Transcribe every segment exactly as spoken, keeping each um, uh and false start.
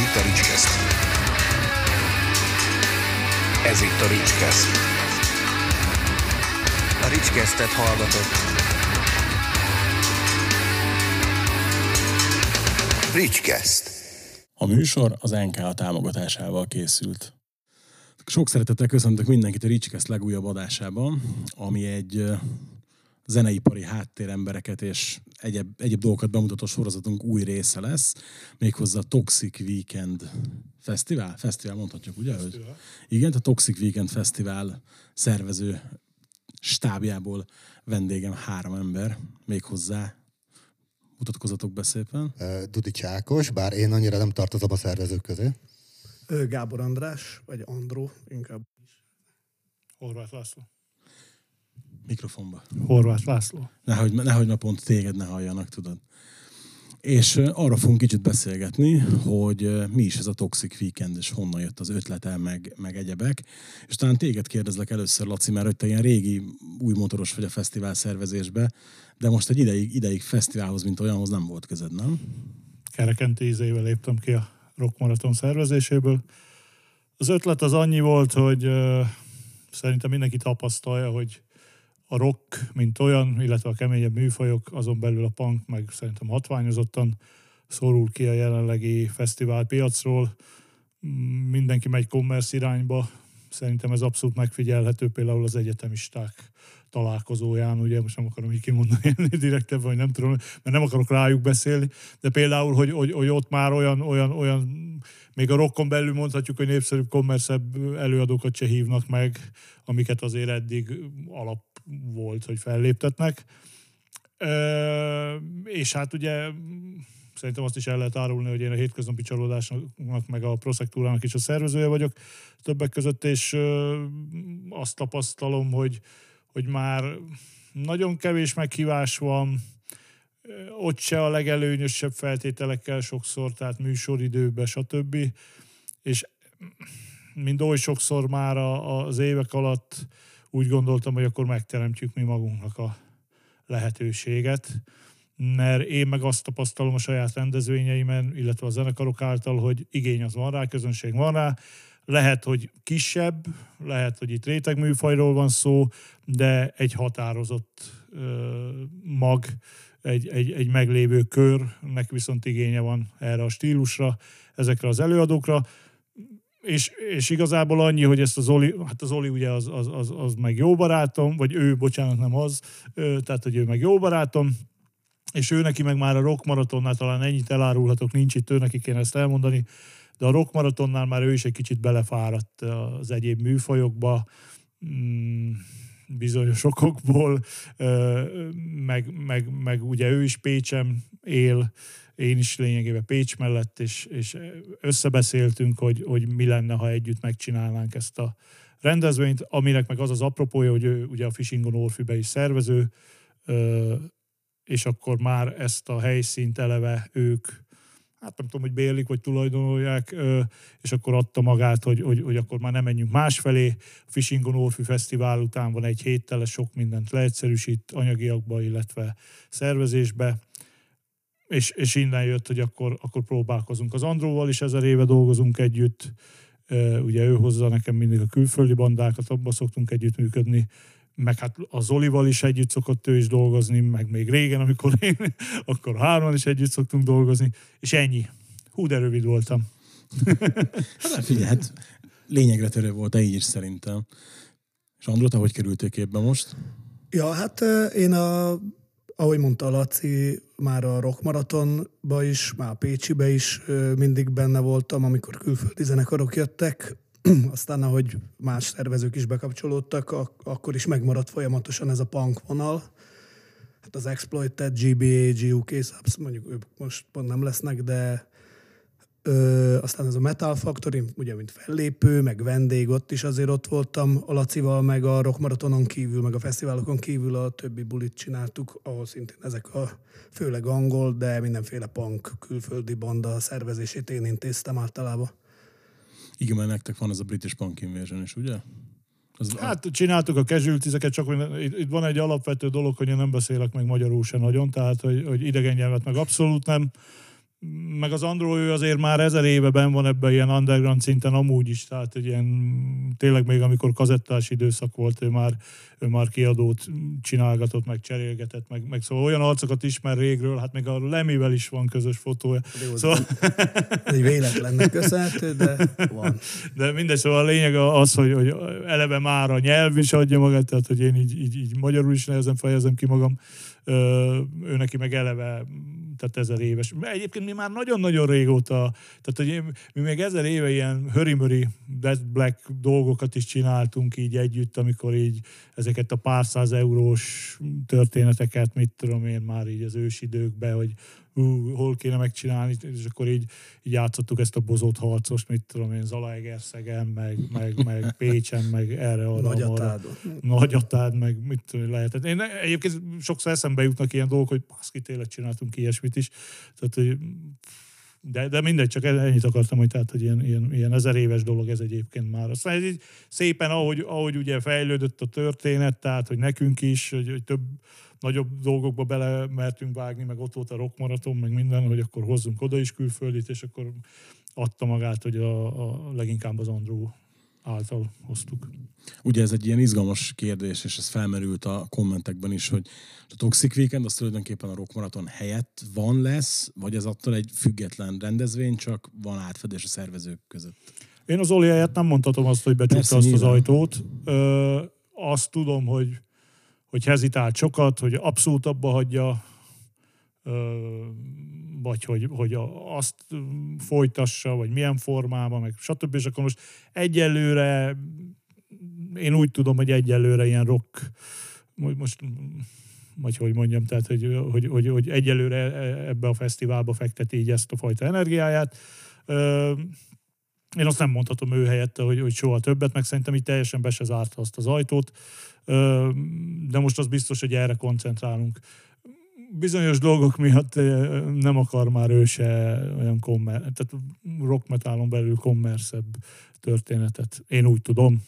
Ez itt a Ricskeszt. Ez itt a Ricskeszt. A Ricskesztet hallgatott. Ricskeszt. A műsor az en ká támogatásával készült. Sok szeretettel köszöntök mindenkit a Ricskeszt legújabb adásában, ami egy zeneipari háttérembereket és egyéb, egyéb dolgokat bemutató sorozatunk új része lesz, méghozzá a Toxic Weekend Fesztivál. Fesztivál mondhatjuk, ugye? Fesztivál. Hogy igen, a Toxic Weekend Fesztivál szervező stábjából vendégem három ember, méghozzá mutatkozatok be szépen. Dudi Csákos, bár én annyira nem tartozom a szervezők közé. Gábor András, vagy Andró, inkább. Horváth László. Mikrofonba. Horváth László. Nehogy, nehogy ma pont téged ne halljanak, tudod. És arra fogunk kicsit beszélgetni, hogy mi is ez a Toxic Weekend, és honnan jött az ötlete, meg, meg egyebek. És talán téged kérdezlek először, Laci, mert hogy te ilyen régi új motoros vagy a fesztivál szervezésbe, de most egy ideig, ideig fesztiválhoz, mint olyanhoz nem volt közed, nem? Kereken tíz éve léptem ki a Rock Marathon szervezéséből. Az ötlet az annyi volt, hogy uh, szerintem mindenki tapasztalja, hogy a rock, mint olyan, illetve a keményebb műfajok, azon belül a punk, meg szerintem hatványozottan szorul ki a jelenlegi fesztiválpiacról. Mindenki megy commerce irányba. Szerintem ez abszolút megfigyelhető például az egyetemisták találkozóján, ugye most nem akarom így kimondani direktebben, hogy nem tudom, mert nem akarok rájuk beszélni, de például, hogy, hogy, hogy ott már olyan, olyan, olyan, még a rockon belül mondhatjuk, hogy népszerűbb, kommerszebb előadókat se hívnak meg, amiket azért eddig alap volt, hogy felléptetnek. E, és hát ugye szerintem azt is el lehet árulni, hogy én a hétköznapi csalódásnak, meg a proszektúrának is a szervezője vagyok többek között, és azt tapasztalom, hogy hogy már nagyon kevés meghívás van, ott se a legelőnyösebb feltételekkel sokszor, tehát műsoridőben, stb. És mind oly sokszor már az évek alatt úgy gondoltam, hogy akkor megteremtjük mi magunknak a lehetőséget, mert én meg azt tapasztalom a saját rendezvényeimen, illetve a zenekarok által, hogy igény az van rá, közönség van rá, lehet, hogy kisebb, lehet, hogy itt rétegműfajról van szó, de egy határozott ö, mag, egy, egy, egy meglévő körnek viszont igénye van erre a stílusra, ezekre az előadókra, és, és igazából annyi, hogy ezt a Zoli, hát a Zoli ugye az, az, az, az meg jó barátom, vagy ő, bocsánat, nem az, ö, tehát, hogy ő meg jó barátom, és ő neki meg már a Rock Maratonnál talán ennyit elárulhatok, nincs itt, ő neki kéne ezt elmondani, de a Rock Maratonnál már ő is egy kicsit belefáradt az egyéb műfajokba, bizonyos okokból, meg, meg, meg ugye ő is Pécsen él, én is lényegében Pécs mellett, és, és összebeszéltünk, hogy, hogy mi lenne, ha együtt megcsinálnánk ezt a rendezvényt, aminek meg az az apropója, hogy ő ugye a Fishing on Orfűbe is szervező, és akkor már ezt a helyszínt eleve ők, hát nem tudom, hogy bérlik, vagy tulajdonolják, és akkor adta magát, hogy, hogy, hogy akkor már nem menjünk másfelé. A Fishing on Orfű Fesztivál után van egy héttel, sok mindent leegyszerűsít anyagiakba, illetve szervezésbe, és, és innen jött, hogy akkor, akkor próbálkozunk. Az Andróval is ezer éve dolgozunk együtt, ugye ő hozza nekem mindig a külföldi bandákat, abban szoktunk együttműködni, meg hát a Zolival is együtt szokott ő is dolgozni, meg még régen, amikor én, akkor hárman is együtt szoktunk dolgozni, és ennyi. Hú, de rövid voltam. Hát figyelj, hát lényegre törő volt, de így is szerintem. És Andró, te hogy kerültél képbe most? Ja, hát én, a, ahogy mondta Laci, már a Rock Marathonba is, már Pécsibe is mindig benne voltam, amikor külföldi zenekarok jöttek. Aztán, ahogy más szervezők is bekapcsolódtak, ak- akkor is megmaradt folyamatosan ez a punk vonal. Hát az Exploited, gé bé á, gé u ká, mondjuk ők most pont nem lesznek, de ö, aztán ez a Metal Factory, ugye, mint fellépő, meg vendég, ott is azért ott voltam a Lacival, meg a Rock Marathonon kívül, meg a fesztiválokon kívül a többi bulit csináltuk, ahol szintén ezek a főleg angol, de mindenféle punk külföldi banda szervezését én intéztem általában. Igen, mert nektek van ez a British Punk Invasion is, ugye? Az hát a... csináltuk a casualty-zeket, csak itt, itt van egy alapvető dolog, hogy én nem beszélek meg magyarul se nagyon, tehát hogy, hogy idegen nyelvet meg abszolút nem. meg az Andró, ő azért már ezer éve benn van ebben ilyen underground szinten amúgy is, tehát egy ilyen, tényleg még amikor kazettás időszak volt, ő már, ő már kiadót csinálgatott, meg cserélgetett, meg, meg szóval olyan arcokat ismer régről, hát még a Lemivel is van közös fotója. Jó, szóval... Egy véletlennek köszönhető, de van. De mindegy, szóval a lényeg az, hogy, hogy eleve már a nyelv is adja magát, tehát hogy én így, így, így magyarul is nehezen fejezem ki magam, ő neki meg eleve, tehát ezer éves. Egyébként mi már nagyon-nagyon régóta, tehát hogy mi még ezer éve ilyen hörimöri, Death Black dolgokat is csináltunk így együtt, amikor így ezeket a pár száz eurós történeteket, mit tudom én már így az ősidőkben, hogy hú, hol kéne megcsinálni, és akkor így, így játszottuk ezt a bozót harcost, mit tudom én, Zalaegerszegen, meg, meg, meg Pécsen, meg erre-arra. Nagyatádon. Nagyatád, meg mit tudom én, lehetett. Én egyébként sokszor eszembe jutnak ilyen dolgok, hogy baszki, tényleg csináltunk ilyesmit is. Tehát, de, de mindegy, csak ennyit akartam, hogy, tehát, hogy ilyen, ilyen, ilyen ezer éves dolog ez egyébként már. Aztán ez így szépen, ahogy, ahogy ugye fejlődött a történet, tehát, hogy nekünk is, hogy, hogy több nagyobb dolgokba bele mertünk vágni, meg ott volt a Rock Marathon, meg minden, hogy akkor hozzunk oda is külföldit, és akkor adta magát, hogy a, a leginkább az Andró által hoztuk. Ugye ez egy ilyen izgalmas kérdés, és ez felmerült a kommentekben is, hogy a Toxic Weekend az tulajdonképpen a Rock Marathon helyett van lesz, vagy ez attól egy független rendezvény, csak van átfedés a szervezők között? Én az Oli helyett nem mondhatom azt, hogy becsukta azt nyilván az ajtót. Ö, azt tudom, hogy hogy hezitált sokat, hogy abszolút abba hagyja, vagy hogy, hogy azt folytassa, vagy milyen formában, meg stb. És akkor most egyelőre, én úgy tudom, hogy egyelőre ilyen rock, most, vagy hogy mondjam, tehát, hogy, hogy, hogy, hogy egyelőre ebbe a fesztiválba fekteti így ezt a fajta energiáját. Én azt nem mondhatom ő helyette, hogy, hogy soha többet, meg szerintem így teljesen be se zárta azt az ajtót, de most az biztos, hogy erre koncentrálunk. Bizonyos dolgok miatt nem akar már ő se olyan kommer, tehát rock metálon belül kommerszebb történetet. Én úgy tudom.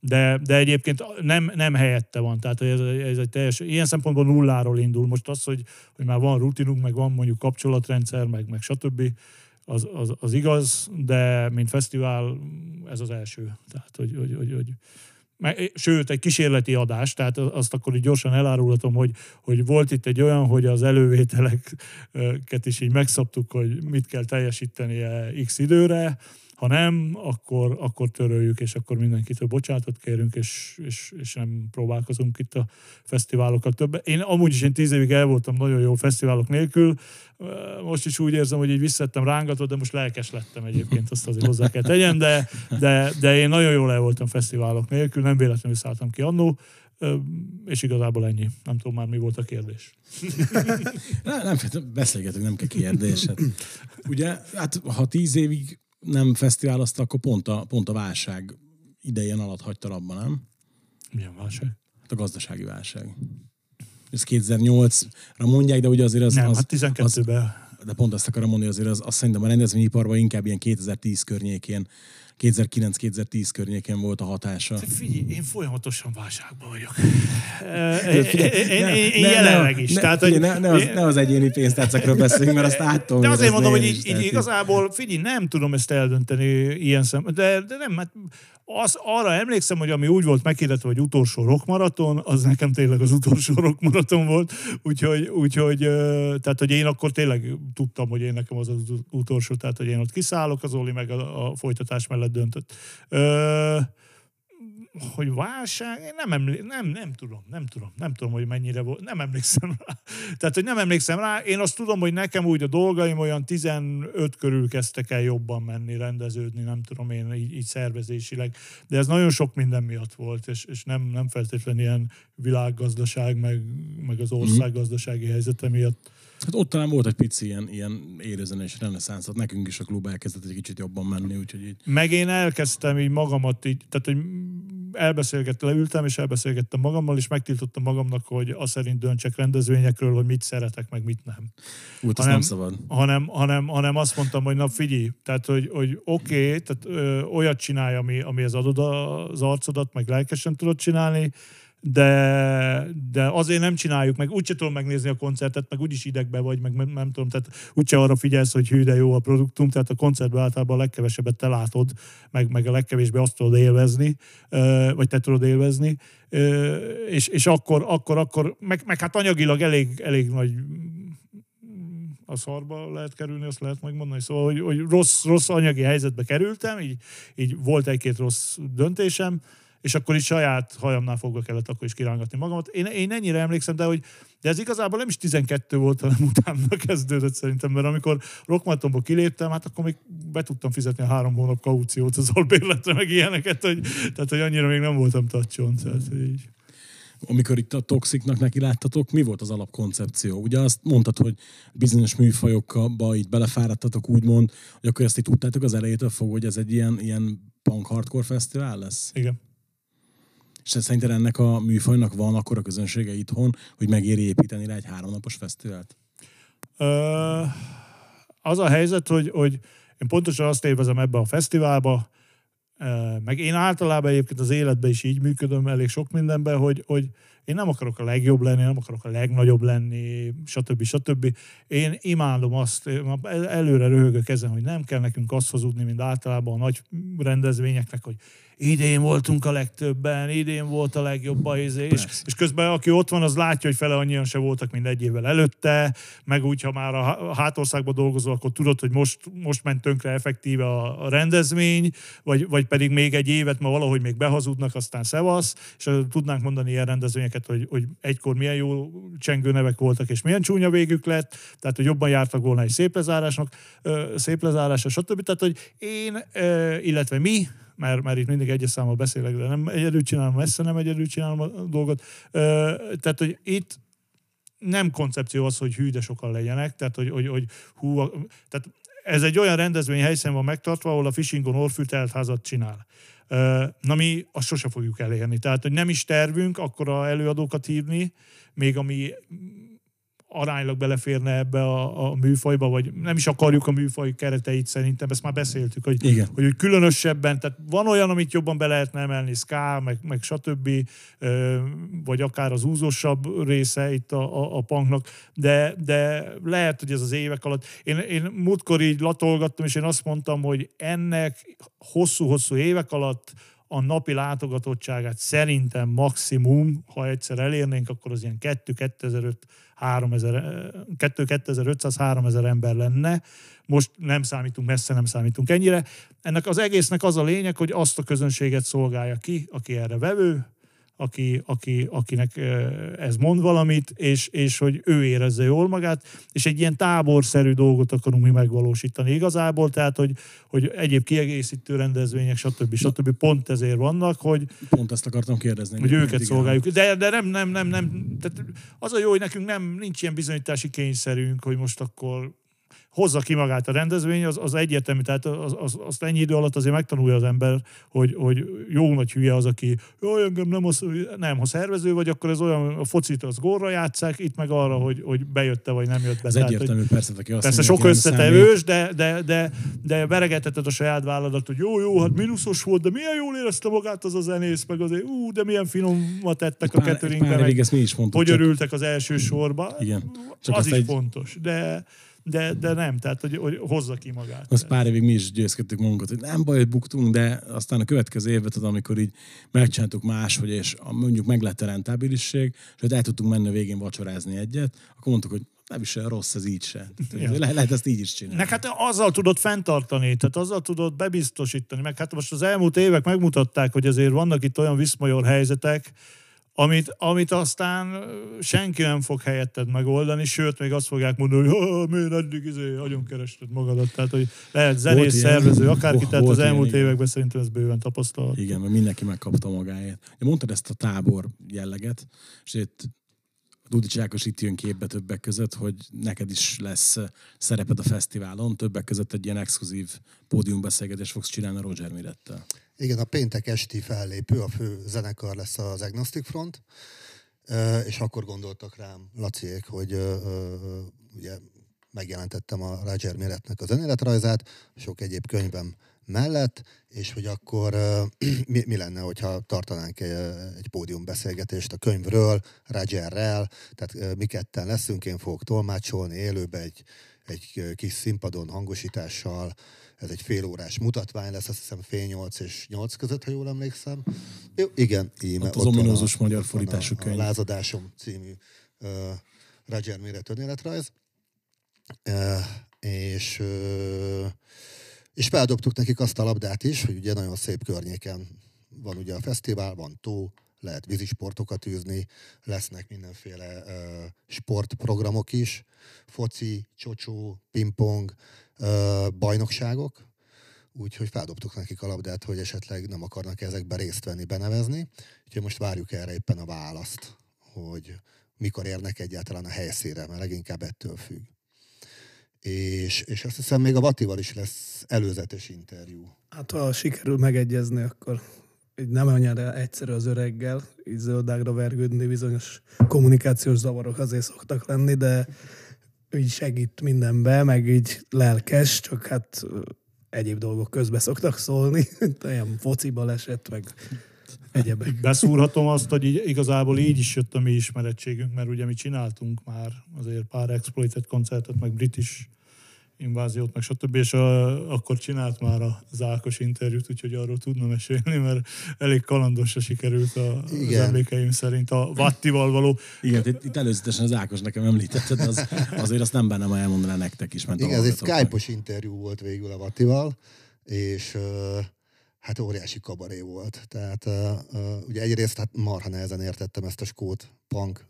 De, de egyébként nem, nem helyette van, tehát ez, ez egy teljes, ilyen szempontból nulláról indul. Most az, hogy, hogy már van rutinunk, meg van mondjuk kapcsolatrendszer, meg, meg stb., Az, az, az igaz, de mint fesztivál ez az első. Tehát, hogy, hogy, hogy, hogy... Sőt, egy kísérleti adás, tehát azt akkor így gyorsan elárulhatom, hogy, hogy volt itt egy olyan, hogy az elővételeket is így megszabtuk, hogy mit kell teljesítenie x időre, ha nem, akkor, akkor töröljük, és akkor mindenkitől bocsánatot kérünk, és, és, és nem próbálkozunk itt a fesztiválokkal többet. Én amúgy is én tíz évig el voltam nagyon jó fesztiválok nélkül, most is úgy érzem, hogy így visszattem rángatva, de most lelkes lettem egyébként, azt azért hozzá kell tegyen, de, de, de én nagyon jól el voltam fesztiválok nélkül, nem véletlenül szálltam ki annó, és igazából ennyi. Nem tudom már, mi volt a kérdés. nem, nem, beszélgetünk, nem kell kérdés. Hát. Ugye, hát ha tíz évig nem fesztiválozta, akkor pont a, pont a válság idején alatt hagyta abban, nem? Milyen válság? Hát a gazdasági válság. Ez kétezer-nyolcra mondják, de ugye azért az... Nem, az, hát tizenkettőben. Az, de pont azt akarom mondani, azért az, azt szerintem a rendezvényiparban inkább ilyen kétezer-tíz környékén, kétezer-kilenc kétezer-tíz környéken volt a hatása. Figyelj, én folyamatosan válságban vagyok. Én jelenleg is. Ne az egyéni pénztárcakról beszélünk, mert azt áttom. De azért mondom, hogy így igazából, figyelj, nem tudom ezt eldönteni ilyen szemben. De nem, mert arra emlékszem, hogy ami úgy volt meghirdetve, hogy utolsó Rock Marathon, az nekem tényleg az utolsó Rock Marathon volt. Úgyhogy, tehát, hogy én akkor tényleg tudtam, hogy én nekem az az utolsó, tehát, hogy én ott kiszállok, az Oli meg a folytatás mellett döntött. Ö, hogy válság? Én nem, emlé- nem, nem tudom, nem tudom, nem tudom, hogy mennyire volt, nem emlékszem rá. Tehát, hogy nem emlékszem rá, én azt tudom, hogy nekem úgy a dolgaim olyan tizenöt körül kezdtek el jobban menni, rendeződni, nem tudom én, így, így szervezésileg, de ez nagyon sok minden miatt volt, és, és nem, nem feltétlenül ilyen világgazdaság, meg, meg az ország gazdasági helyzete miatt. Hát ott talán volt egy pici ilyen, ilyen érőzene és reneszánsz, hát nekünk is a klub elkezdett egy kicsit jobban menni, úgyhogy így... Meg én elkezdtem így magamat így, tehát hogy elbeszélgettem, leültem és elbeszélgettem magammal, és megtiltottam magamnak, hogy azt szerint döntsek rendezvényekről, hogy mit szeretek, meg mit nem. Úgy, hanem, nem szabad. Hanem, hanem, hanem azt mondtam, hogy na figyelj, tehát hogy, hogy oké, okay, tehát ö, olyat csinálj, ami, amihez adod az arcodat, meg lelkesen tudod csinálni, de, de azért nem csináljuk meg. Úgyse tudom megnézni a koncertet, meg úgyis idegbe vagy, meg nem, nem tudom, tehát úgyse arra figyelsz, hogy hű, de jó a produktum, tehát a koncertben általában a legkevesebbet te látod, meg, meg a legkevésbé azt tudod élvezni, vagy te tudod élvezni, és, és akkor, akkor, akkor meg, meg hát anyagilag elég, elég nagy a szarba lehet kerülni, azt lehet megmondani. Szóval, hogy, hogy rossz, rossz anyagi helyzetbe kerültem, így, így volt egy-két rossz döntésem, és akkor is saját hajamnál fogva kellett akkor is kirángatni magamat. Én, én ennyire emlékszem, de, hogy, de ez igazából nem is tizenkettő volt, hanem utána kezdődött szerintem, mert amikor Rock Marathonból kiléptem, hát akkor még be tudtam fizetni a három hónap kauciót az albérletre, meg ilyeneket, hogy, tehát hogy annyira még nem voltam tacson, tehát így. Amikor itt a Toxicnak neki láttatok, mi volt az alapkoncepció? Ugye azt mondtad, hogy bizonyos műfajokba itt belefáradtatok, úgymond, hogy akkor ezt itt tudtátok az elejétől fogva, hogy ez egy ilyen, ilyen punk-hardcore fesztivál lesz? Igen. És szerinted ennek a műfajnak van akkor a közönsége itthon, hogy megéri építeni rá egy háromnapos fesztivált? Ö, az a helyzet, hogy, hogy én pontosan azt élvezem ebbe a fesztiválba, meg én általában egyébként az életben is így működöm elég sok mindenben, hogy, hogy én nem akarok a legjobb lenni, nem akarok a legnagyobb lenni, stb. Stb. Én imádom azt, előre röhögök ezen, hogy nem kell nekünk azt hazudni, mint általában a nagy rendezvényeknek, hogy idén voltunk a legtöbben, idén volt a legjobb a izé, és, és közben aki ott van, az látja, hogy fele annyian se voltak, mint egy évvel előtte, meg úgy, ha már a hátországban dolgozol, akkor tudod, hogy most, most ment tönkre effektíve a, a rendezvény, vagy, vagy pedig még egy évet, mert valahogy még behazudnak, aztán szevasz, és tudnánk mondani ilyen rendezvényeket, hogy, hogy egykor milyen jó csengő nevek voltak, és milyen csúnya végük lett, tehát, hogy jobban jártak volna egy szép lezárásnak, szép lezárásra, stb. Tehát, hogy én, illetve mi, Mert, mert itt mindig egyes számmal beszélek, de nem egyedül csinálom, messze nem egyedül csinálom a dolgot. Ö, tehát, hogy itt nem koncepció az, hogy hű, de sokan legyenek, tehát, hogy, hogy, hogy hú, a, tehát ez egy olyan rendezvény helyszín van megtartva, ahol a Fishing on Orfű teltházat csinál. Ö, na mi azt sose fogjuk elérni. Tehát, hogy nem is tervünk akkora előadókat hívni, még ami aránylag beleférne ebbe a, a műfajba, vagy nem is akarjuk a műfaj kereteit szerintem, ezt már beszéltük, hogy, hogy, hogy különösebben, tehát van olyan, amit jobban be lehetne emelni, ska, meg, meg stb., vagy akár az úzósabb része itt a, a, a punknak, de, de lehet, hogy ez az évek alatt. Én, én múltkor így latolgattam, és én azt mondtam, hogy ennek hosszú-hosszú évek alatt a napi látogatottságát szerintem maximum, ha egyszer elérnénk, akkor az ilyen kétezer-ötszáz-háromezer ember lenne. Most nem számítunk, messze nem számítunk ennyire. Ennek az egésznek az a lényeg, hogy azt a közönséget szolgálja ki, aki erre vevő, aki, aki, akinek ez mond valamit, és, és hogy ő érezze jól magát, és egy ilyen táborszerű dolgot akarunk mi megvalósítani igazából, tehát, hogy, hogy egyéb kiegészítő rendezvények, stb. stb. Pont ezért vannak, hogy... Pont ezt akartam kérdezni. Hogy őket szolgáljuk. De, de nem, nem, nem, nem. Tehát az a jó, hogy nekünk nem, nincs ilyen bizonyítási kényszerünk, hogy most akkor hozza ki magát a rendezvény, az, az egyértelmű, tehát az, az, azt ennyi idő alatt azért megtanulja az ember, hogy, hogy jó nagy hülye az, aki jaj, engem nem, az, nem, ha szervező vagy, akkor ez olyan, a focit az gólra játsszák, itt meg arra, hogy, hogy bejött-e vagy nem jött be. Ez tehát, egyértelmű, hogy, persze, aki azt persze sok összetevős, de, de, de, de veregetheted a saját válladat, hogy jó, jó, hát mínuszos volt, de milyen jól érezte magát az a zenész, meg azért, ú, de milyen finomat tettek a cateringbe, meg hogy örültek az első sorba. Igen. Csak az is egy... fontos, de... De, de nem, tehát hogy, hogy hozza ki magát. Azt pár évig mi is győzkedtük magunkat, hogy nem baj, hogy buktunk, de aztán a következő évben, tudom, amikor így megcsináltuk máshogy, és mondjuk meglett a rentábilisség, és hogy el tudtunk menni a végén vacsorázni egyet, akkor mondtuk, hogy nem is olyan rossz ez így se. Tehát, le, lehet ezt így is csinálni. Meg hát azzal tudod fenntartani, tehát azzal tudod bebiztosítani. Meg hát most az elmúlt évek megmutatták, hogy azért vannak itt olyan viszmajor helyzetek, Amit, amit aztán senki nem fog helyetted megoldani, sőt, még azt fogják mondani, hogy miért eddig izé, agyon kerested magadat. Tehát, hogy lehet zenész, szervező, akárki, tehát az elmúlt ilyen, években szerintem ez bőven tapasztalat. Igen, mert mindenki megkapta magáét. Mondtad ezt a tábor jelleget, és itt Dudi Csákos itt jön képbe többek között, hogy neked is lesz szereped a fesztiválon, többek között egy ilyen exkluzív pódiumbeszélgetést fogsz csinálni a Roger Mirettel. Igen, a péntek esti fellépő, a fő zenekar lesz az Agnostic Front, és akkor gondoltak rám Laciék, hogy ugye megjelentettem a Roger Miretnek az önéletrajzát, sok egyéb könyvem mellett, és hogy akkor mi, mi lenne, hogyha tartanánk egy pódiumbeszélgetést a könyvről, Rogerrel, tehát mi ketten leszünk, én fogok tolmácsolni élőben egy, egy kis színpadon hangosítással, ez egy félórás mutatvány lesz, azt hiszem fél nyolc és nyolc között, ha jól emlékszem. Jó, igen, íme, ott, ott az ominózus magyar fordítású könyv. A Lázadásom című uh, Roger Mire önéletrajz. Uh, és uh, és feldobtuk nekik azt a labdát is, hogy ugye nagyon szép környéken van ugye a fesztivál, van tó, lehet vízisportokat űzni, lesznek mindenféle uh, sportprogramok is, foci, csocsó, pingpong, uh, bajnokságok, úgyhogy feldobtuk nekik a labdát, hogy esetleg nem akarnak ezekbe részt venni, benevezni. Úgyhogy most várjuk erre éppen a választ, hogy mikor érnek egyáltalán a helyszínre, mert leginkább ettől függ. És, és azt hiszem, még a Vatival is lesz előzetes interjú. Hát ha sikerül megegyezni, akkor nem annyira egyszerű az öreggel, így zöldágra vergődni, bizonyos kommunikációs zavarok azért szoktak lenni, de így segít mindenben, meg így lelkes, csak hát egyéb dolgok közbe szoktak szólni, olyan foci baleset, meg egyebek. Beszúrhatom azt, hogy igazából így is jött a mi ismerettségünk, mert ugye mi csináltunk már azért pár Exploited koncertet, meg British Inváziót, meg stb. És a, akkor csinált már az Ákos interjút, úgyhogy arról tudna mesélni, mert elég kalandosra sikerült a, az emlékeim szerint a Vattival való. Igen, itt, itt előzetesen az Ákos nekem említetted, az, azért azt nem bánám, ha elmondaná nektek is. Mert igen, ez egy Skype-os interjú volt végül a Vattival, és hát óriási kabaré volt. Tehát uh, ugye egyrészt hát marha nehezen értettem ezt a skót punk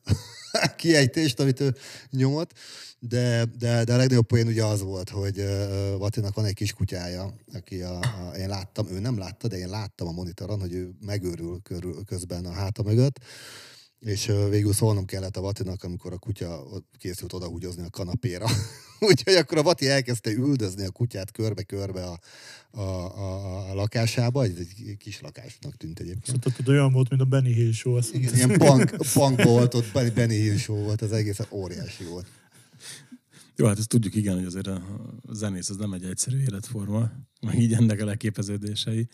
kiejtést, amit ő nyomott, de, de, de a legnagyobb poén ugye az volt, hogy uh, Vatinak van egy kis kutyája, aki a, a, én láttam, ő nem látta, de én láttam a monitoron, hogy ő megőrül körül, közben a háta mögött, és uh, végül szólnom kellett a Vatinak, amikor a kutya készült odahúgyozni a kanapéra. Úgyhogy akkor a Vati elkezdte üldözni a kutyát körbe-körbe a, a, a, a lakásába. Ez egy kis lakásnak tűnt egyébként. Szóval tudod, olyan volt, mint a Benny Hill Show. Igen, ilyen punk, punk volt, ott Benny Hill Show volt, az egészen óriási volt. Jó, hát ezt tudjuk, igen, hogy azért a zenész az nem egy egyszerű életforma, meg így ennek a leképeződései.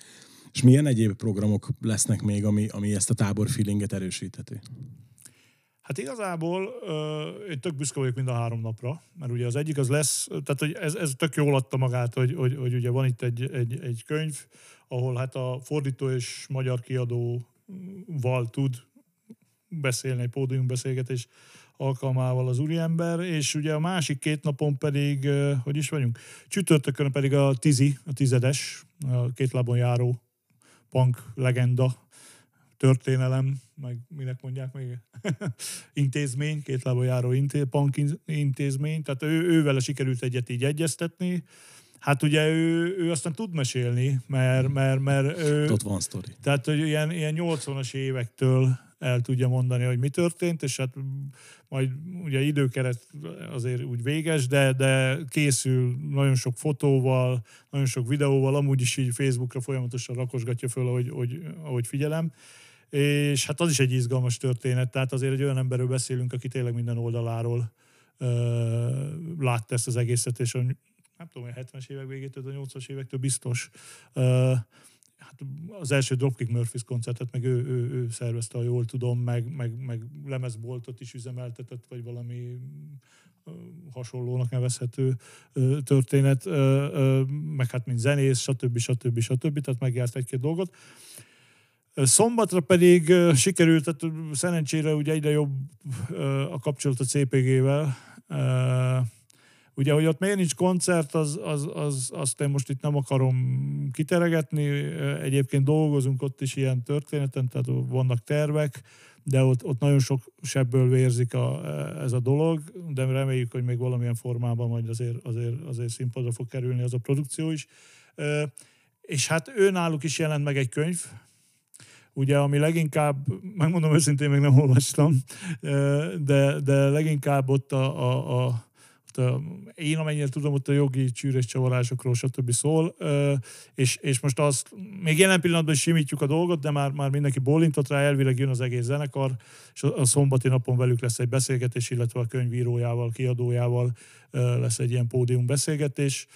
És milyen egyéb programok lesznek még, ami, ami ezt a tábor feelinget erősítheti? Hát igazából ö, én tök büszke vagyok mind a három napra, mert ugye az egyik az lesz, tehát hogy ez, ez tök jól adta magát, hogy, hogy, hogy ugye van itt egy, egy, egy könyv, ahol hát a fordító és magyar kiadóval tud beszélni, egy pódiumbeszélgetés alkalmával az úriember, és ugye a másik két napon pedig, hogy is vagyunk, csütörtökön pedig a tizi, a tizedes, a két lábon járó punk legenda, történelem, meg minek mondják még, intézmény, két lábon járó inté, punk intézmény, tehát ő, ővele sikerült egyet így egyeztetni. Hát ugye ő, ő aztán tud mesélni, mert... mert, mert ő, ott van sztori. Tehát, hogy ilyen, ilyen nyolcvanas évektől el tudja mondani, hogy mi történt, és hát majd ugye időkeret azért úgy véges, de, de készül nagyon sok fotóval, nagyon sok videóval, amúgy is így Facebookra folyamatosan rakosgatja föl, ahogy, ahogy, ahogy figyelem. És hát az is egy izgalmas történet, tehát azért egy olyan emberről beszélünk, aki tényleg minden oldaláról uh, látta ezt az egészet, és a, nem tudom, a hetvenes évek végétől, a nyolcvanas évektől biztos. Uh, hát az első Dropkick Murphys koncertet, meg ő, ő, ő szervezte, ha jól tudom, meg, meg, meg lemezboltot is üzemeltetett, vagy valami uh, hasonlónak nevezhető uh, történet, uh, uh, meg hát mint zenész, stb. stb. stb. Tehát megjárt egy-két dolgot. Szombatra pedig sikerült, tehát szerencsére ugye egyre jobb a kapcsolat a cé pé gével. Ugye, hogy ott miért nincs koncert, az, az, az, azt én most itt nem akarom kiteregetni. Egyébként dolgozunk ott is ilyen történeten, tehát vannak tervek, de ott, ott nagyon sok sebből vérzik a, ez a dolog, de reméljük, hogy még valamilyen formában majd azért, azért, azért színpadra fog kerülni az a produkció is. És hát ő náluk is jelent meg egy könyv, ugye, ami leginkább, megmondom őszintén, még nem olvastam, de, de leginkább ott a, a, a, ott a, én amennyire tudom, ott a jogi csűrés csavarásokról, stb. Szól, és, és most azt, még jelen pillanatban is simítjuk a dolgot, de már, már mindenki bólintott rá, elvileg jön az egész zenekar, és a szombati napon velük lesz egy beszélgetés, illetve a könyvírójával, kiadójával lesz egy ilyen pódiumbeszélgetés,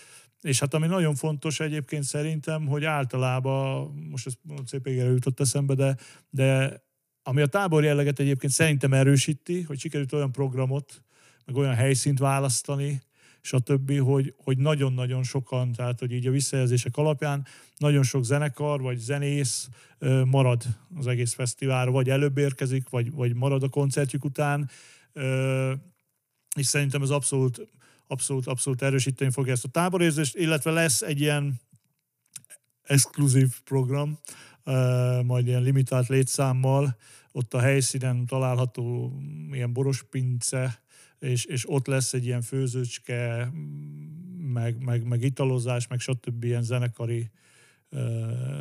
És hát ami nagyon fontos egyébként szerintem, hogy általában, most ez cé pé gére jutott eszembe, de, de ami a tábor jelleget egyébként szerintem erősíti, hogy sikerült olyan programot, meg olyan helyszínt választani, és a többi, hogy, hogy nagyon-nagyon sokan, tehát hogy így a visszajelzések alapján nagyon sok zenekar vagy zenész marad az egész fesztiválra, vagy előbb érkezik, vagy, vagy marad a koncertjük után, és szerintem ez abszolút, abszolút, abszolút erősíteni fogja ezt a táborérzést, illetve lesz egy ilyen exkluzív program, majd ilyen limitált létszámmal, ott a helyszínen található ilyen borospince, És, és ott lesz egy ilyen főzőcske, meg, meg, meg italozás, meg stb. Ilyen zenekari uh,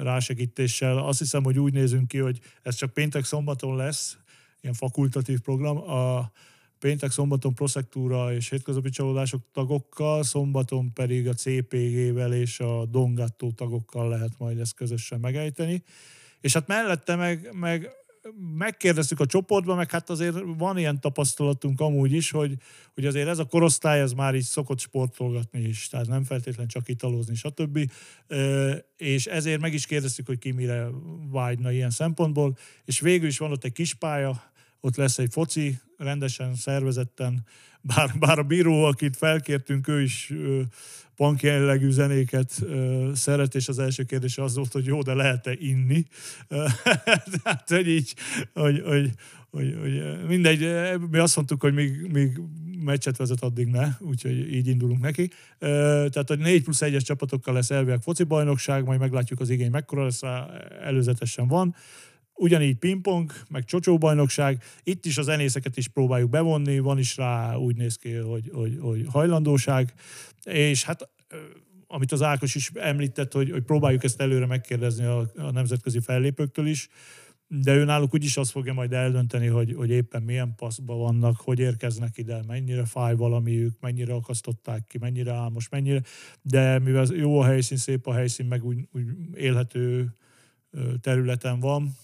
rásegítéssel. Azt hiszem, hogy úgy nézünk ki, hogy ez csak péntek-szombaton lesz, ilyen fakultatív program. A péntek-szombaton proszektúra és hétköznapi csalódások tagokkal, szombaton pedig a cé pé gével és a Dongattó tagokkal lehet majd ezt közösen megejteni. És hát mellette meg... meg megkérdeztük a csoportban, meg hát azért van ilyen tapasztalatunk amúgy is, hogy, hogy azért ez a korosztály, ez már így szokott sportolgatni is, tehát nem feltétlenül csak italozni, stb. És ezért meg is kérdeztük, hogy ki mire vágyna ilyen szempontból, és végül is van ott egy kis pálya, ott lesz egy foci, rendesen, szervezetten, bár, bár a bíró, akit felkértünk, ő is punk jellegű zenéket szeret, és az első kérdése az volt, hogy jó, de lehet-e inni? Tehát, hogy így, hogy, hogy, hogy, hogy mindegy, mi azt mondtuk, hogy még, még meccset vezet, addig ne, úgyhogy így indulunk neki. Tehát, hogy négy plusz egyes csapatokkal lesz elvileg foci bajnokság, majd meglátjuk az igény mekkora lesz, előzetesen van. Ugyanígy pingpong, meg csocsóbajnokság. Itt is a zenészeket is próbáljuk bevonni, van is rá, úgy néz ki, hogy, hogy, hogy hajlandóság. És hát, amit az Ákos is említett, hogy, hogy próbáljuk ezt előre megkérdezni a, a nemzetközi fellépőktől is, de ő náluk úgyis azt fogja majd eldönteni, hogy, hogy éppen milyen passzban vannak, hogy érkeznek ide, mennyire fáj valamiük, mennyire akasztották ki, mennyire álmos, mennyire. De mivel jó a helyszín, szép a helyszín, meg úgy, úgy élhető területen van,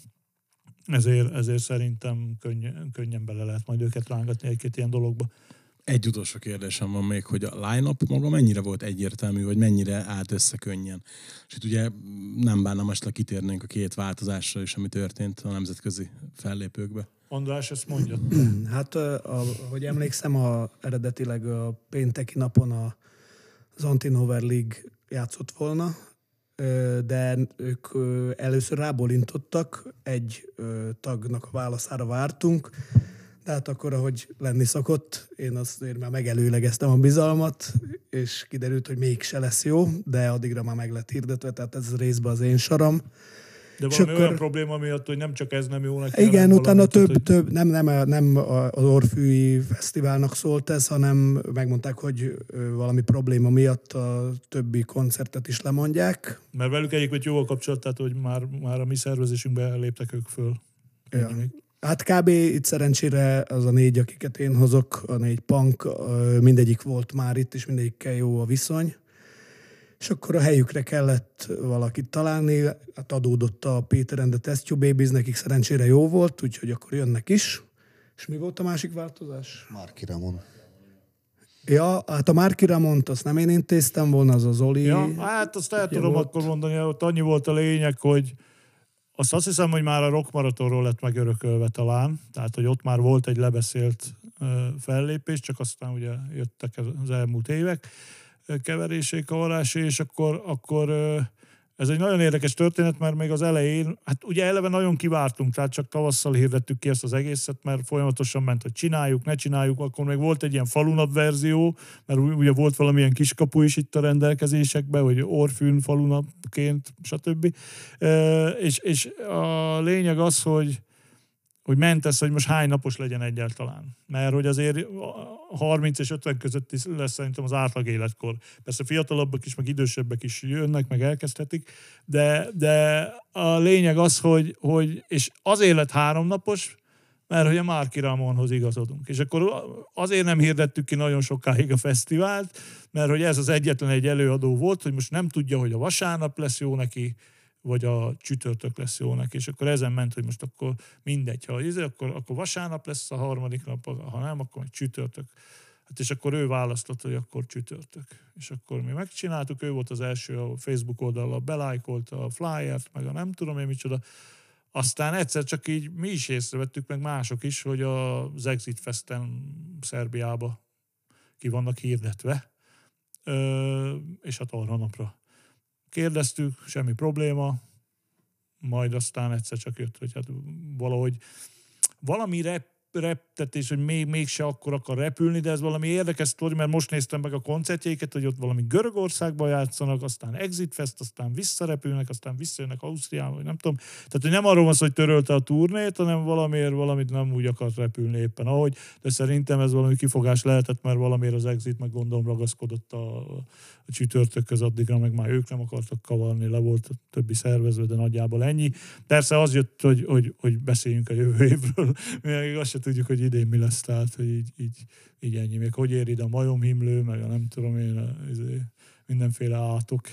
Ezért, ezért szerintem könnyen, könnyen bele lehet majd őket rángatni egy-két ilyen dologba. Egy utolsó kérdésem van még, hogy a line-up maga mennyire volt egyértelmű, vagy mennyire állt össze könnyen. És itt ugye nem bánnám, most le kitérnénk a két változásra is, ami történt a nemzetközi fellépőkbe. András, ezt mondja. Hát, ahogy emlékszem, a, eredetileg a pénteki napon a, az Anti-Nowhere League játszott volna, de ők először rábólintottak, egy tagnak a válaszára vártunk, de hát akkor, ahogy lenni szokott, én azért már megelőlegeztem a bizalmat, és kiderült, hogy mégse lesz jó, de addigra már meg lett hirdetve, tehát ez részben az én saram. De valami akkor, olyan probléma miatt, hogy nem csak ez nem jó neki. Igen, utána több, hogy... több, nem, nem, nem az Orfűi Fesztiválnak szólt ez, hanem megmondták, hogy valami probléma miatt a többi koncertet is lemondják. Mert velük egyébként jó a kapcsolat, tehát hogy már, már a mi szervezésünkbe léptek ők föl. Ja. Hát kb. Itt szerencsére az a négy, akiket én hozok, a négy punk, mindegyik volt már itt, és mindegyikkel jó a viszony. És akkor a helyükre kellett valakit találni, hát adódott a Peter and the Test Tube Babies, nekik szerencsére jó volt, úgyhogy akkor jönnek is. És mi volt a másik változás? Marky Ramone. Ja, hát a Marky Ramont azt nem én intéztem volna, az a Zoli. Ja, hát azt el tudom volt. Akkor mondani, ott annyi volt a lényeg, hogy azt, azt hiszem, hogy már a Rock Marathonról lett megörökölve talán, tehát hogy ott már volt egy lebeszélt fellépés, csak aztán ugye jöttek az elmúlt évek, keverésé, kavarásé, és akkor, akkor ez egy nagyon érdekes történet, mert még az elején, hát ugye eleve nagyon kivártunk, tehát csak tavasszal hirdettük ki ezt az egészet, mert folyamatosan ment, hogy csináljuk, ne csináljuk, akkor még volt egy ilyen falunap verzió, mert ugye volt valamilyen kiskapu is itt a rendelkezésekben, hogy Orfűn falunapként, stb. És, és a lényeg az, hogy hogy ment ez, hogy most hány napos legyen egyáltalán. Mert hogy azért harminc és ötven között is lesz szerintem az átlag életkor. Persze fiatalabbak is, meg idősebbek is jönnek, meg elkezdhetik, de, de a lényeg az, hogy, hogy és azért lett három napos, mert hogy a Marky Ramonehoz igazodunk. És akkor azért nem hirdettük ki nagyon sokáig a fesztivált, mert hogy ez az egyetlen egy előadó volt, hogy most nem tudja, hogy a vasárnap lesz jó neki, vagy a csütörtök lesz jó neki, és akkor ezen ment, hogy most akkor mindegy, ha íze, akkor, akkor vasárnap lesz a harmadik nap, ha nem, akkor csütörtök Hát és akkor ő választott, hogy akkor csütörtök. És akkor mi megcsináltuk, ő volt az első a Facebook oldallal, belájkolta a flyert, meg a nem tudom én micsoda. Aztán egyszer csak így mi is észrevettük, meg mások is, hogy az Exit Festen Szerbiába ki vannak hirdetve, Ö, és hát arra napra kérdeztük, semmi probléma, majd aztán egyszer csak jött, hogy hát valahogy valami rep, reptetés, hogy még, mégse akkor akar repülni, de ez valami érdekes sztori, mert most néztem meg a koncertjeiket, hogy ott valami Görögországban játszanak, aztán Exit Fest, aztán visszarepülnek, aztán visszajönnek Ausztriába, vagy nem tudom. Tehát, hogy nem arról van szó, hogy törölte a turnét, hanem valamiért valamit nem úgy akart repülni éppen ahogy, de szerintem ez valami kifogás lehetett, mert valamiért az Exit meg gondolom ragaszkodott a, a csütörtökhöz addigra, meg már ők nem akartak kavarni, le volt többi szervező, de nagyjából ennyi. Persze az jött, hogy, hogy, hogy beszéljünk a jövő évről, még azt se tudjuk, hogy idén mi lesz, tehát, hogy így, így, így ennyi. Még hogy ér ide a majomhimlő, meg a nem tudom én, a, mindenféle átok,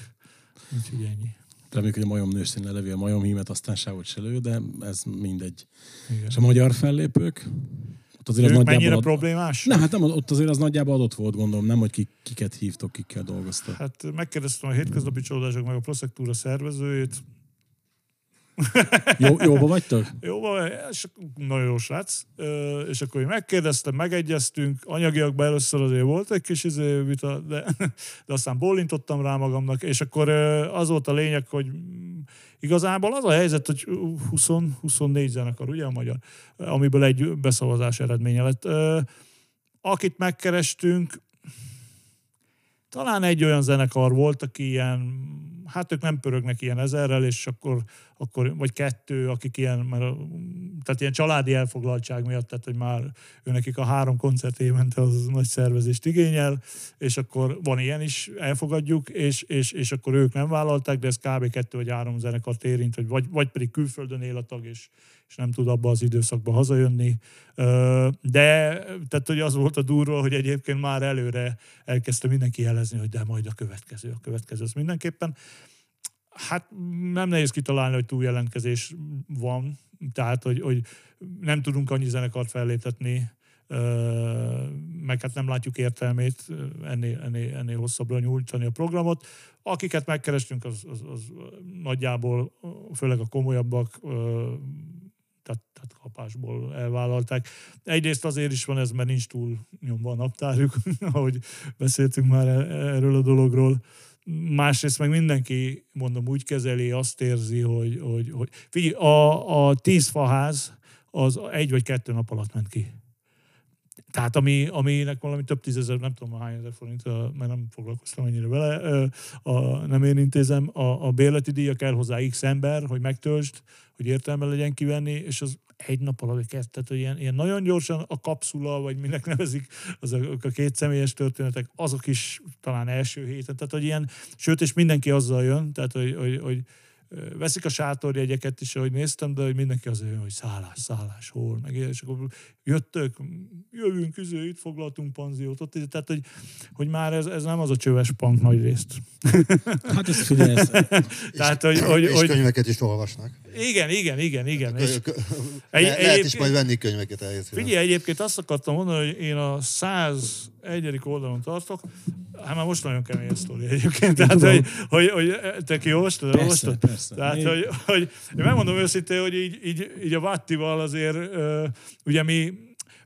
úgyhogy ennyi. Reméljük, hogy a majom nőszín lelevi a majomhímet, aztán sávot se lő, de ez mindegy. Igen. És a magyar fellépők? Ott azért ők az mennyire ad... problémás? Nem, hát nem, ott azért az nagyjából adott volt, gondolom, nem, hogy kik, kiket hívtok, kikkel dolgoztak. Hát megkérdeztem a hétköznapi csalódások meg a proszektúra szervezőjét. Jó, jóba vagytok? Jóba, és nagyon jó srác. És akkor én megkérdeztem, megegyeztünk, anyagiakban először azért volt egy kis izé vita, de, de aztán bólintottam rá magamnak, és akkor az volt a lényeg, hogy igazából az a helyzet, hogy húsz-huszonnégy zenekar, ugye a magyar, amiből egy beszavazás eredménye lett. Akit megkerestünk, talán egy olyan zenekar volt, aki ilyen, hát ők nem pörögnek ilyen ezerrel, és akkor, akkor vagy kettő, akik ilyen, mert a, tehát ilyen családi elfoglaltság miatt, tehát hogy már őnekik a három koncert évente az nagy szervezést igényel, és akkor van ilyen is, elfogadjuk, és, és, és akkor ők nem vállalták, de ez kb. Kettő vagy három zenekart érint, hogy vagy, vagy pedig külföldön él a tag, és, és nem tud abba az időszakba hazajönni. De tehát, hogy az volt a durva, hogy egyébként már előre elkezdte mindenki jelezni, hogy de majd a következő, a következő, az mindenképpen. Hát nem nehéz kitalálni, hogy túljelentkezés van, tehát, hogy, hogy nem tudunk annyi zenekart felléptetni, meg hát nem látjuk értelmét ennél, ennél, ennél hosszabbra nyújtani a programot. Akiket megkerestünk, az, az, az nagyjából, főleg a komolyabbak, tehát, tehát kapásból elvállalták. Egyrészt azért is van ez, mert nincs túl nyomva a naptárjuk, ahogy beszéltünk már erről a dologról. Másrészt meg mindenki, mondom, úgy kezeli, azt érzi, hogy... hogy, hogy... Figyelj, a, a tíz faház az egy vagy kettő nap alatt ment ki. Tehát ami, aminek valami több tízezer, nem tudom hány ezer forint, mert nem foglalkoztam ennyire vele, a, nem én intézem, a, a bérleti díja kell hozzá x ember, hogy megtöltsd, hogy értelme legyen kivenni, és az egy nap alatt kezd. Tehát ilyen, ilyen nagyon gyorsan a kapszula, vagy minek nevezik, azok a két személyes történetek, azok is talán első héten. Tehát, hogy ilyen, sőt, és mindenki azzal jön, tehát, hogy, hogy, hogy veszik a sátorjegyeket is, ahogy néztem, de hogy mindenki azzal jön, hogy szállás, szállás, hol, meg ilyen, és akkor jöttök, jövünk, üző, itt foglaltunk panziót, ott, tehát, hogy, hogy már ez, ez nem az a csöves punk nagy részt. Hát ez figyelj, ez... tehát, hogy, és, hogy, és hogy... könyveket is olvasnak. Igen, igen, igen, igen. És... Le, lehet is majd venni könyveket elhelyezően. Figyelj, egyébként azt akartam mondani, hogy én a százegy oldalon tartok, hát már most nagyon kemény a sztori egyébként. Tehát, hogy, hogy, hogy te ki olvastad? Persze, olvastad? Persze. Tehát, én... hogy, hogy én megmondom őszintén, hogy így, így, így a Wattival azért ugye mi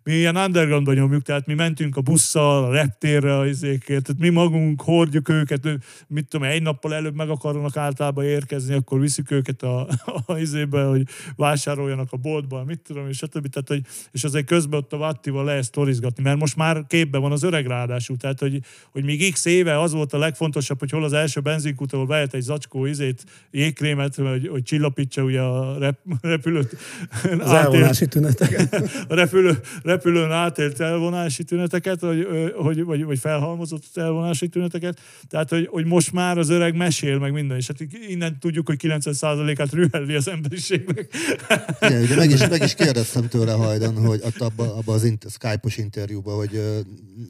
Mi ilyen undergroundban nyomjuk, tehát mi mentünk a busszal, a reptérre, a izékért, tehát mi magunk hordjuk őket, mit tudom, egy nappal előbb meg akarnak általában érkezni, akkor viszik őket a, a izébe, hogy vásároljanak a boltban, mit tudom, és stb. Tehát, hogy, és azért közben ott a Wattival lehet sztorizgatni, mert most már képben van az öreg ráadásul, tehát, hogy, hogy még x éve az volt a legfontosabb, hogy hol az első benzinkút, ahol behet egy zacskó izét, jégkrémet, hogy, hogy csillapítsa ugye a rep, repülőt. Az elvonási tünetek. A repülő, repülőn átélt elvonási tüneteket, vagy, vagy, vagy, vagy felhalmozott elvonási tüneteket. Tehát, hogy, hogy most már az öreg mesél meg minden. És hát innen tudjuk, hogy kilencven százalékát rühelli az emberiségnek. Igen, ugye meg is, meg is kérdeztem tőle hajdan, hogy abban abba az inter, Skype-os interjúban, hogy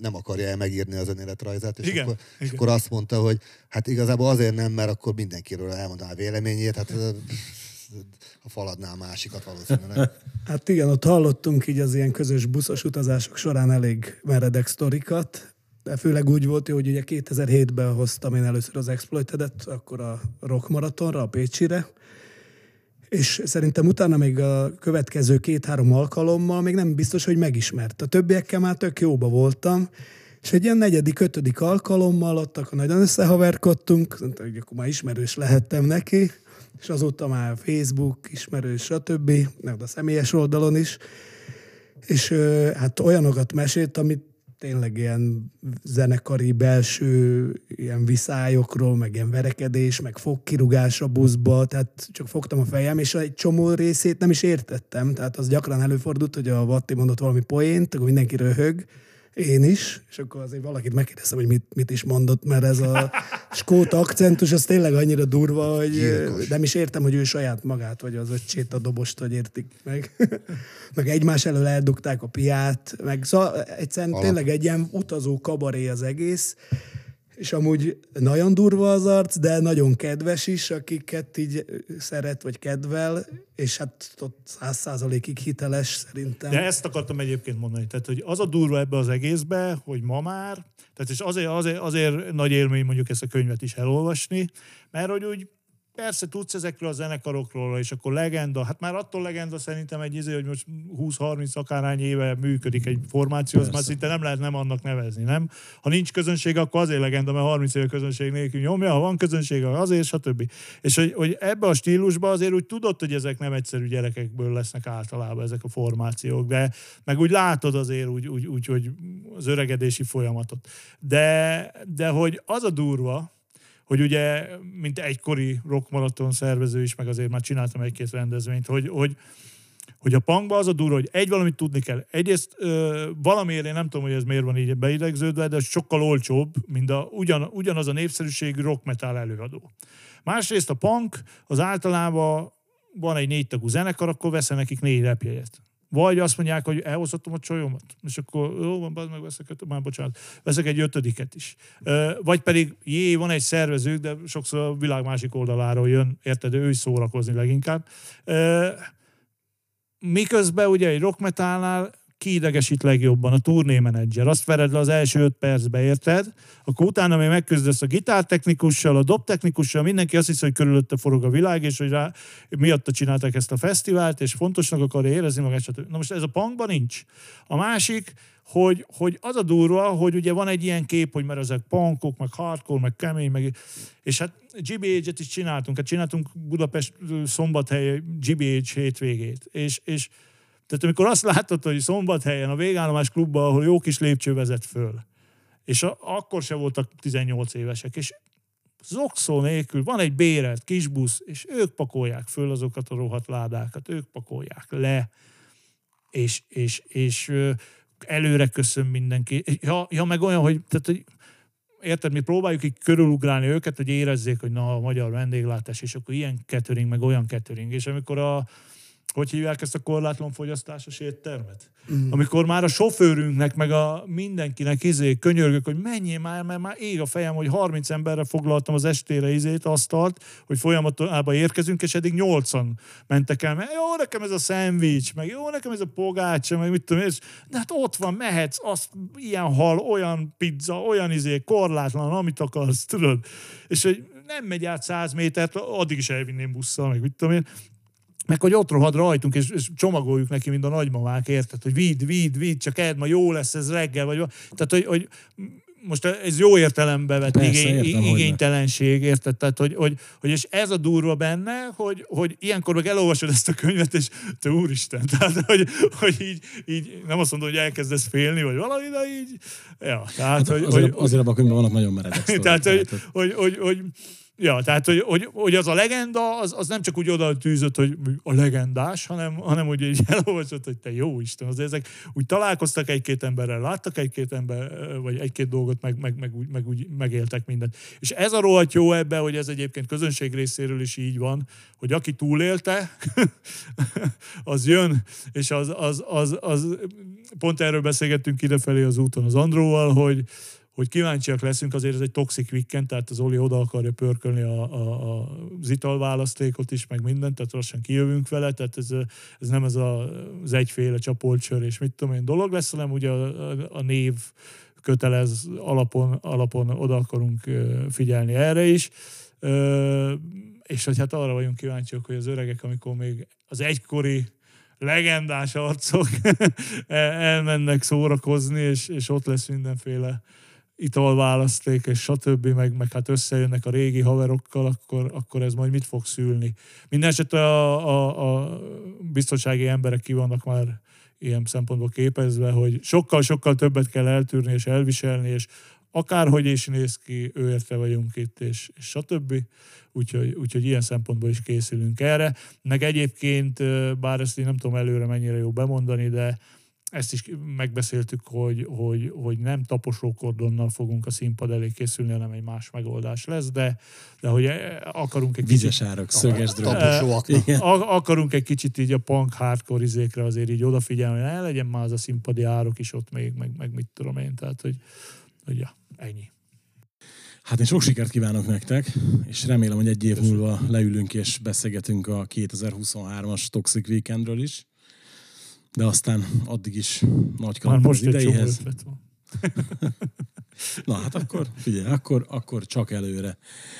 nem akarja el megírni az önéletrajzát. És, igen, akkor, igen. És akkor azt mondta, hogy hát igazából azért nem, mert akkor mindenkiről elmondaná a véleményét. Hát... a faladnál másikat valószínűleg. Hát igen, ott hallottunk így az ilyen közös buszos utazások során elég meredek sztorikat, de főleg úgy volt, hogy ugye kétezer-hétben hoztam én először az Exploitedet, akkor a Rock Marathonra, a Pécsire, és szerintem utána még a következő két-három alkalommal még nem biztos, hogy megismert. A többiekkel már tök jóba voltam, és egy ilyen negyedik, ötödik alkalommal ott akkor nagyon összehaverkodtunk, hogy akkor már ismerős lehettem neki, és azóta már Facebook ismerős, stb., meg a személyes oldalon is, és hát olyanokat mesélt, amit tényleg ilyen zenekari belső ilyen viszályokról, meg ilyen verekedés, meg fogkirugás a buszba, tehát csak fogtam a fejem, és egy csomó részét nem is értettem, tehát az gyakran előfordult, hogy a Vatti mondott valami poént, akkor mindenki röhög, én is, és akkor azért valakit megkérdeztem, hogy mit, mit is mondott, mert ez a skót akcentus, az tényleg annyira durva, hogy Gyilkos. Nem is értem, hogy ő saját magát, vagy az öccsét, a dobost, hogy értik meg. Meg egymás elől eldugták a piát, meg szóval egyszerűen tényleg egy ilyen utazó kabaré az egész, és amúgy nagyon durva az arc, de nagyon kedves is, akiket így szeret, vagy kedvel, és hát ott száz százalékig hiteles szerintem. De ezt akartam egyébként mondani, tehát hogy az a durva ebbe az egészbe, hogy ma már, tehát és azért, azért, azért nagy élmény mondjuk ezt a könyvet is elolvasni, mert hogy úgy persze tudsz ezekről a zenekarokról, és akkor legenda, hát már attól legenda szerintem egy izé, hogy most húsz-harminc akárhány éve működik egy formáció, az már szinte nem lehet nem annak nevezni, nem? Ha nincs közönség, akkor azért legenda, mert harminc éve közönség nélkül nyomja, ha van közönség, azért, stb. És hogy, hogy ebbe a stílusba azért úgy tudod, hogy ezek nem egyszerű gyerekekből lesznek általában ezek a formációk, de meg úgy látod azért úgy, úgy, úgy hogy az öregedési folyamatot. De, de hogy az a durva, hogy ugye, mint egykori rockmaraton szervező is, meg azért már csináltam egy-két rendezvényt, hogy, hogy, hogy a punkban az a durva, hogy egy valamit tudni kell. Egyrészt ö, valamiért, én nem tudom, hogy ez miért van így beidegződve, de sokkal olcsóbb, mint a, ugyan, ugyanaz a népszerűségű rockmetál előadó. Másrészt a punk az általában van egy négy tagú zenekar, akkor veszel nekik négy repjegyet. Vagy azt mondják, hogy elhozhatom a csajomat, és akkor jó, van, bazd meg, veszek, már bocsánat, veszek egy ötödiket is. Vagy pedig, jé, van egy szervezők, de sokszor a világ másik oldaláról jön, érted, ő is szórakozni leginkább. Miközben ugye egy rockmetálnál kiidegesít legjobban a turnémenedzser. Azt vered le az első öt percbe, érted? Akkor utána még megküzdesz a gitártechnikussal, a dobtechnikussal, mindenki azt hiszi, hogy körülötte forog a világ, és hogy rá, miatta csinálták ezt a fesztivált, és fontosnak akarja érezni magát. Na most ez a punkban nincs. A másik, hogy, hogy az a durva, hogy ugye van egy ilyen kép, hogy mert ezek punkok, meg hardcore, meg kemény, meg... És hát gé bé há-et is csináltunk. Hát csináltunk Budapest Szombathely gé bé há hétvégét. És... és Tehát amikor azt látod, hogy Szombathelyen, a végállomás klubban, ahol jó kis lépcső vezet föl, és a, akkor se voltak tizennyolc évesek, és zokszó nélkül van egy bérelt kis busz, és ők pakolják föl azokat a rohadt ládákat, ők pakolják le, és, és, és előre köszön mindenki. Ja, ja meg olyan, hogy... Tehát, hogy érted, mi próbáljuk így körülugrálni őket, hogy érezzék, hogy na, a magyar vendéglátás, és akkor ilyen catering, meg olyan catering. És amikor a... Hogy hívják ezt a korlátlan fogyasztásos éttermet? Mm. Amikor már a sofőrünknek, meg a mindenkinek izé, könyörgök, hogy menjél már, mert már ég a fejem, hogy harminc emberre foglaltam az estére izét, asztalt, hogy folyamatában érkezünk, és eddig nyolcan mentek el, mert jó, nekem ez a szendvics, meg jó, nekem ez a pogácsa, meg mit tudom én, de hát ott van, mehetsz, azt, ilyen hal, olyan pizza, olyan izé, korlátlan, amit akarsz, tudod. És hogy nem megy át száz métert, addig is elvinném busszal, meg mit tudom én. Meg hogy ott rohad rajtunk, és, és csomagoljuk neki, mint a nagymamák, érted? Hogy vidd, vidd, vidd, csak edd, ma jó lesz ez reggel, vagy... Tehát, hogy, hogy most ez jó értelembe vett igény, értem, igénytelenség, érted? Tehát, hogy, hogy, hogy és ez a durva benne, hogy, hogy ilyenkor meg elolvasod ezt a könyvet, és te úristen, tehát, hogy, hogy így, így nem azt mondom, hogy elkezdesz félni, vagy valami, de így... Ja, tehát, hát, hogy, azért, hogy, azért abban a könyvben vannak nagyon meredek sztorik. Tehát, hogy... hogy, hogy, hogy Ja, tehát, hogy, hogy, hogy az a legenda, az, az nem csak úgy oda tűzött, hogy a legendás, hanem, hanem úgy így elolvasott, hogy te jó Isten, azért ezek úgy találkoztak egy-két emberrel, láttak egy-két ember, vagy egy-két dolgot, meg, meg, meg, úgy, meg úgy megéltek mindent. És ez a rohadt jó ebben, hogy ez egyébként közönség részéről is így van, hogy aki túlélte, az jön, és az, az, az, az, pont erről beszélgettünk idefelé az úton az Andróval, hogy hogy kíváncsiak leszünk, azért ez egy toxic weekend, tehát az Oli oda akarja pörkölni a, a, a, az italválasztékot is, meg mindent, tehát lassan kijövünk vele, tehát ez, ez nem ez a, az egyféle csapolcsör és mit tudom én dolog lesz, hanem ugye a, a, a név kötelez alapon, alapon oda akarunk figyelni erre is, és hogy hát arra vagyunk kíváncsiak, hogy az öregek, amikor még az egykori legendás arcok elmennek szórakozni, és, és ott lesz mindenféle italválaszték, és stb., meg, meg hát összejönnek a régi haverokkal, akkor, akkor ez majd mit fog szülni. Mindenesetre a, a, a biztonsági emberek ki vannak már ilyen szempontból képezve, hogy sokkal-sokkal többet kell eltűrni és elviselni, és akárhogy is néz ki, őérte vagyunk itt, és, és stb. Úgyhogy, úgyhogy ilyen szempontból is készülünk erre. Meg egyébként, bár ezt én nem tudom előre mennyire jó bemondani, de ezt is megbeszéltük, hogy, hogy, hogy nem taposókordonnal fogunk a színpad elé készülni, hanem egy más megoldás lesz, de, de hogy akarunk egy vizes kicsit... Árak, szöges akarunk egy kicsit így a punk hardcore izékre azért így odafigyelni, hogy ne legyen már az a színpadi árok is ott még, meg, meg mit tudom én, tehát hogy, hogy ja, ennyi. Hát én sok sikert kívánok nektek, és remélem, hogy egy év Köszönöm. múlva leülünk és beszélgetünk a kétezer-huszonhármas Toxic Weekendről is, de aztán addig is nagy kalap az idejéhez. Na hát akkor, figyelj, akkor, akkor csak előre.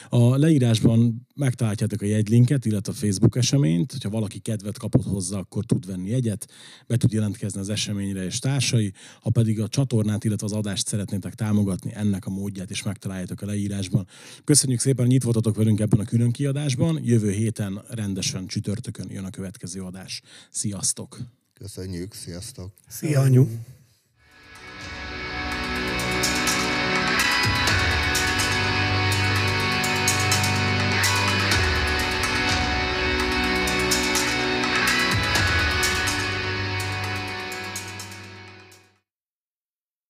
A leírásban megtaláljátok a jegylinket, illetve a Facebook eseményt. Hogyha valaki kedvet kapott hozzá, akkor tud venni jegyet, be tud jelentkezni az eseményre és társai. Ha pedig a csatornát, illetve az adást szeretnétek támogatni, ennek a módját is megtaláljátok a leírásban. Köszönjük szépen, hogy itt voltatok velünk ebben a külön kiadásban. Jövő héten rendesen csütörtökön jön a következő adás. Sziasztok! Köszönjük, sziasztok! Szia, anyu!